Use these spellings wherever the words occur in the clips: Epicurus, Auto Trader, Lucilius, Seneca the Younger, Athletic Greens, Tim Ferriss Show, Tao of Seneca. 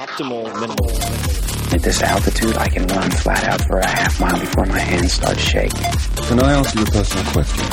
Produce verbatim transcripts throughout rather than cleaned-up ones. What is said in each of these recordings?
optimal minimal. At this altitude, I can run flat out for a half mile before my hands start shaking. Can I ask you a personal question?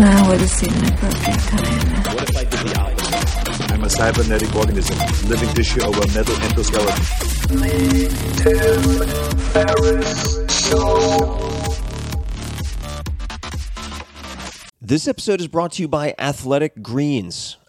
Now would seem an appropriate time. What if I did the opposite? I'm a cybernetic organism, living tissue over a metal endoskeleton. The Tim Ferriss Show. This episode is brought to you by Athletic Greens.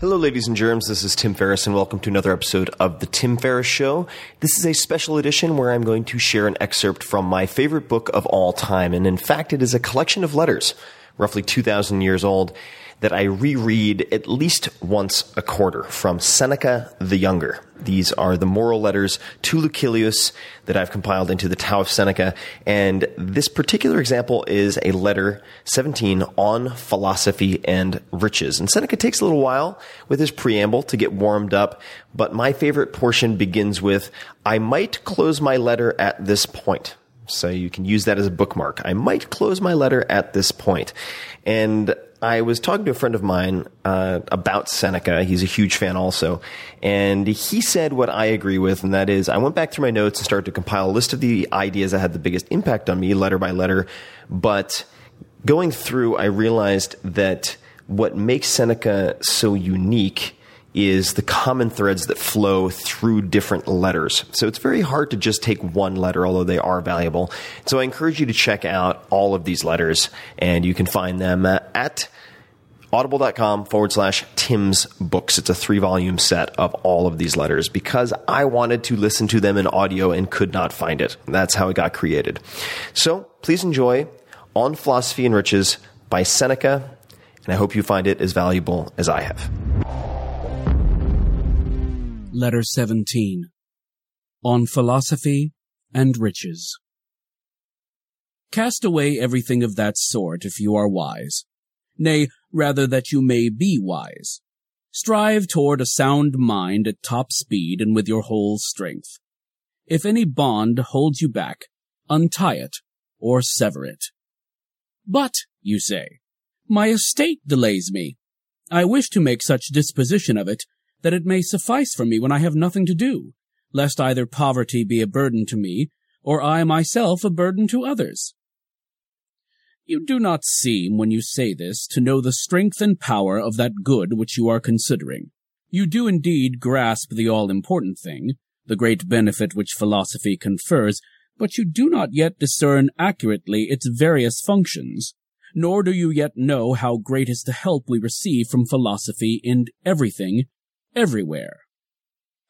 Hello, ladies and germs. This is Tim Ferriss, and welcome to another episode of The Tim Ferriss Show. This is a special edition where I'm going to share an excerpt from my favorite book of all time. And in fact, it is a collection of letters, roughly two thousand years old, that I reread at least once a quarter from Seneca the Younger. These are the moral letters to Lucilius that I've compiled into the Tao of Seneca. And this particular example is a letter seventeen on philosophy and riches. And Seneca takes a little while with his preamble to get warmed up, but my favorite portion begins with, "I might close my letter at this point." So you can use that as a bookmark. I might close my letter at this point. And I was talking to a friend of mine uh, about Seneca. He's a huge fan also. And he said what I agree with, and that is I went back through my notes and started to compile a list of the ideas that had the biggest impact on me, letter by letter. But going through, I realized that what makes Seneca so unique is the common threads that flow through different letters. So it's very hard to just take one letter, although they are valuable. So I encourage you to check out all of these letters, and you can find them at audible.com forward slash Tim's Books. It's a three-volume set of all of these letters because I wanted to listen to them in audio and could not find it. That's how it got created. So please enjoy On Philosophy and Riches by Seneca, and I hope you find it as valuable as I have. Letter seventeen. On Philosophy and Riches. Cast away everything of that sort if you are wise. Nay, rather that you may be wise. Strive toward a sound mind at top speed and with your whole strength. If any bond holds you back, untie it or sever it. But, you say, my estate delays me. I wish to make such disposition of it that it may suffice for me when I have nothing to do, lest either poverty be a burden to me, or I myself a burden to others. You do not seem, when you say this, to know the strength and power of that good which you are considering. You do indeed grasp the all-important thing, the great benefit which philosophy confers, but you do not yet discern accurately its various functions, nor do you yet know how great is the help we receive from philosophy in everything, everywhere.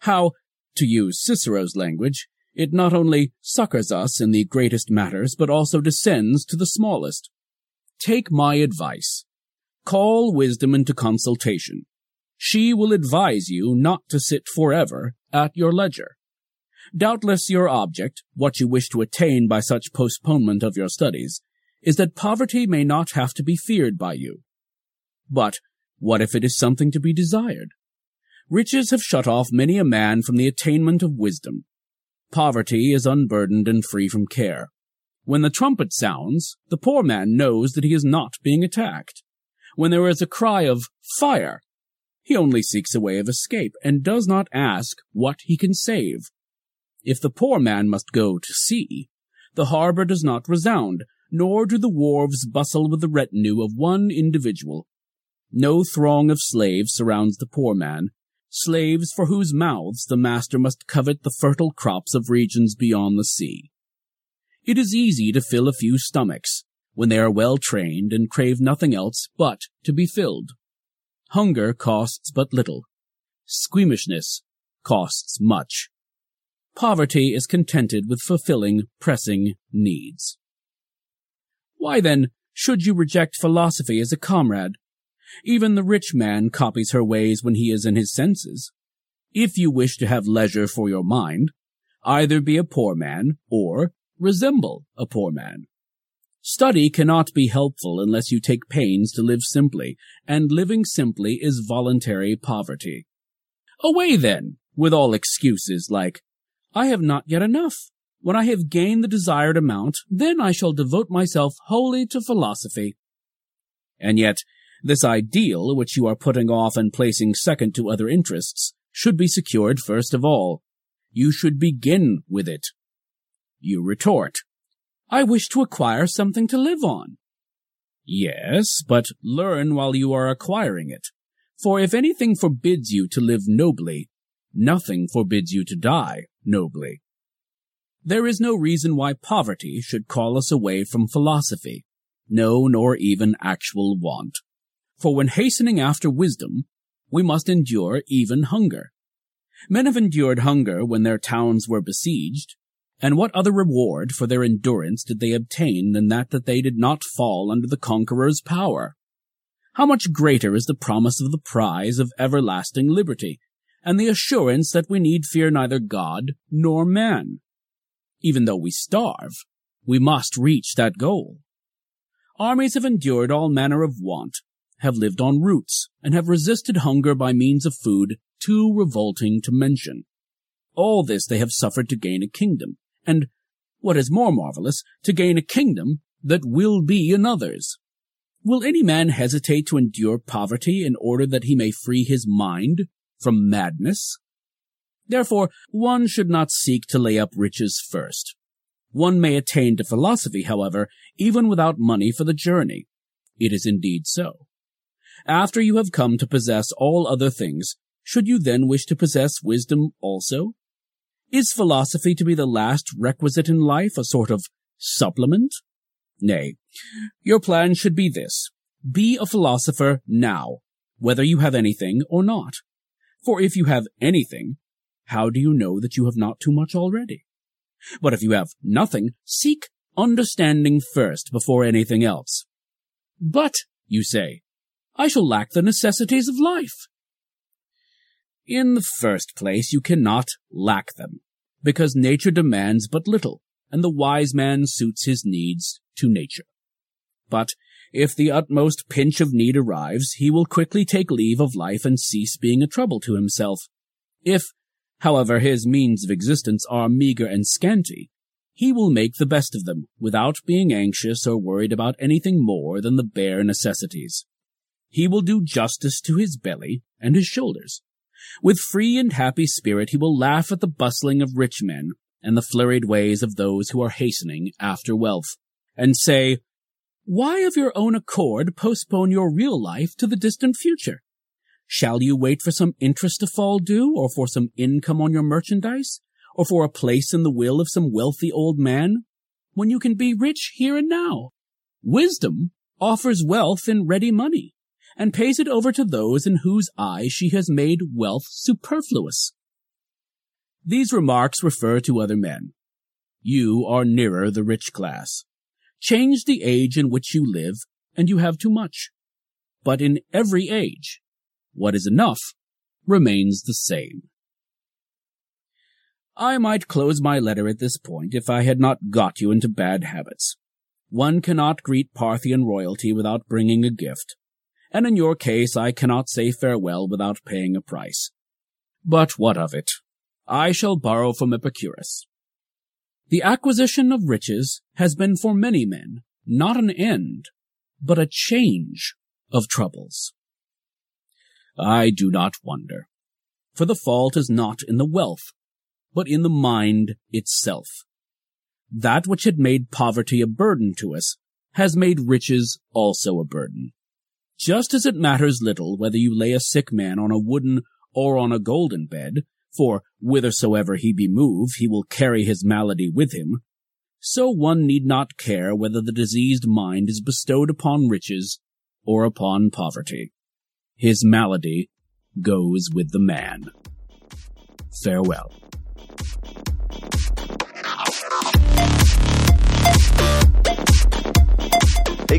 How, to use Cicero's language, it not only succors us in the greatest matters, but also descends to the smallest. Take my advice. Call wisdom into consultation. She will advise you not to sit forever at your leisure. Doubtless your object, what you wish to attain by such postponement of your studies, is that poverty may not have to be feared by you. But what if it is something to be desired? Riches have shut off many a man from the attainment of wisdom. Poverty is unburdened and free from care. When the trumpet sounds, the poor man knows that he is not being attacked. When there is a cry of fire, he only seeks a way of escape and does not ask what he can save. If the poor man must go to sea, the harbor does not resound, nor do the wharves bustle with the retinue of one individual. No throng of slaves surrounds the poor man, slaves for whose mouths the master must covet the fertile crops of regions beyond the sea. It is easy to fill a few stomachs, when they are well trained and crave nothing else but to be filled. Hunger costs but little. Squeamishness costs much. Poverty is contented with fulfilling pressing needs. Why, then, should you reject philosophy as a comrade? Even the rich man copies her ways when he is in his senses. If you wish to have leisure for your mind, either be a poor man or resemble a poor man. Study cannot be helpful unless you take pains to live simply, and living simply is voluntary poverty. Away, then, with all excuses like, I have not yet enough. When I have gained the desired amount, then I shall devote myself wholly to philosophy. And yet, this ideal which you are putting off and placing second to other interests should be secured first of all. You should begin with it. You retort, I wish to acquire something to live on. Yes, but learn while you are acquiring it. For if anything forbids you to live nobly, nothing forbids you to die nobly. There is no reason why poverty should call us away from philosophy, no, nor even actual want. For when hastening after wisdom, we must endure even hunger. Men have endured hunger when their towns were besieged, and what other reward for their endurance did they obtain than that that they did not fall under the conqueror's power? How much greater is the promise of the prize of everlasting liberty, and the assurance that we need fear neither God nor man? Even though we starve, we must reach that goal. Armies have endured all manner of want, have lived on roots, and have resisted hunger by means of food too revolting to mention. All this they have suffered to gain a kingdom, and, what is more marvelous, to gain a kingdom that will be another's. Will any man hesitate to endure poverty in order that he may free his mind from madness? Therefore, one should not seek to lay up riches first. One may attain to philosophy, however, even without money for the journey. It is indeed so. After you have come to possess all other things, should you then wish to possess wisdom also? Is philosophy to be the last requisite in life, a sort of supplement? Nay, your plan should be this. Be a philosopher now, whether you have anything or not. For if you have anything, how do you know that you have not too much already? But if you have nothing, seek understanding first before anything else. But, you say, I shall lack the necessities of life. In the first place, you cannot lack them, because nature demands but little, and the wise man suits his needs to nature. But if the utmost pinch of need arrives, he will quickly take leave of life and cease being a trouble to himself. If, however, his means of existence are meager and scanty, he will make the best of them without being anxious or worried about anything more than the bare necessities. He will do justice to his belly and his shoulders. With free and happy spirit he will laugh at the bustling of rich men and the flurried ways of those who are hastening after wealth, and say, Why of your own accord postpone your real life to the distant future? Shall you wait for some interest to fall due, or for some income on your merchandise, or for a place in the will of some wealthy old man, when you can be rich here and now? Wisdom offers wealth in ready money, and pays it over to those in whose eyes she has made wealth superfluous. These remarks refer to other men. You are nearer the rich class. Change the age in which you live, and you have too much. But in every age, what is enough remains the same. I might close my letter at this point if I had not got you into bad habits. One cannot greet Parthian royalty without bringing a gift, and in your case I cannot say farewell without paying a price. But what of it? I shall borrow from Epicurus. The acquisition of riches has been for many men not an end, but a change of troubles. I do not wonder, for the fault is not in the wealth, but in the mind itself. That which had made poverty a burden to us has made riches also a burden. Just as it matters little whether you lay a sick man on a wooden or on a golden bed, for whithersoever he be moved, he will carry his malady with him, so one need not care whether the diseased mind is bestowed upon riches or upon poverty. His malady goes with the man. Farewell. Hey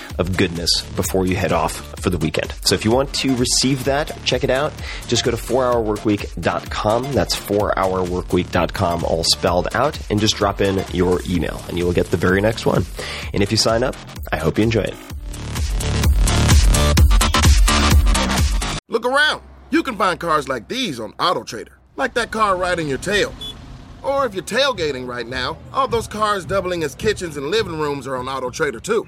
of goodness before you head off for the weekend. So if you want to receive that, check it out. Just go to four hour work week dot com. That's four hour work week dot com, all spelled out, and just drop in your email, and you will get the very next one. And if you sign up, I hope you enjoy it. Look around. You can find cars like these on Auto Trader, like that car riding your tail. Or if you're tailgating right now, all those cars doubling as kitchens and living rooms are on Auto Trader too.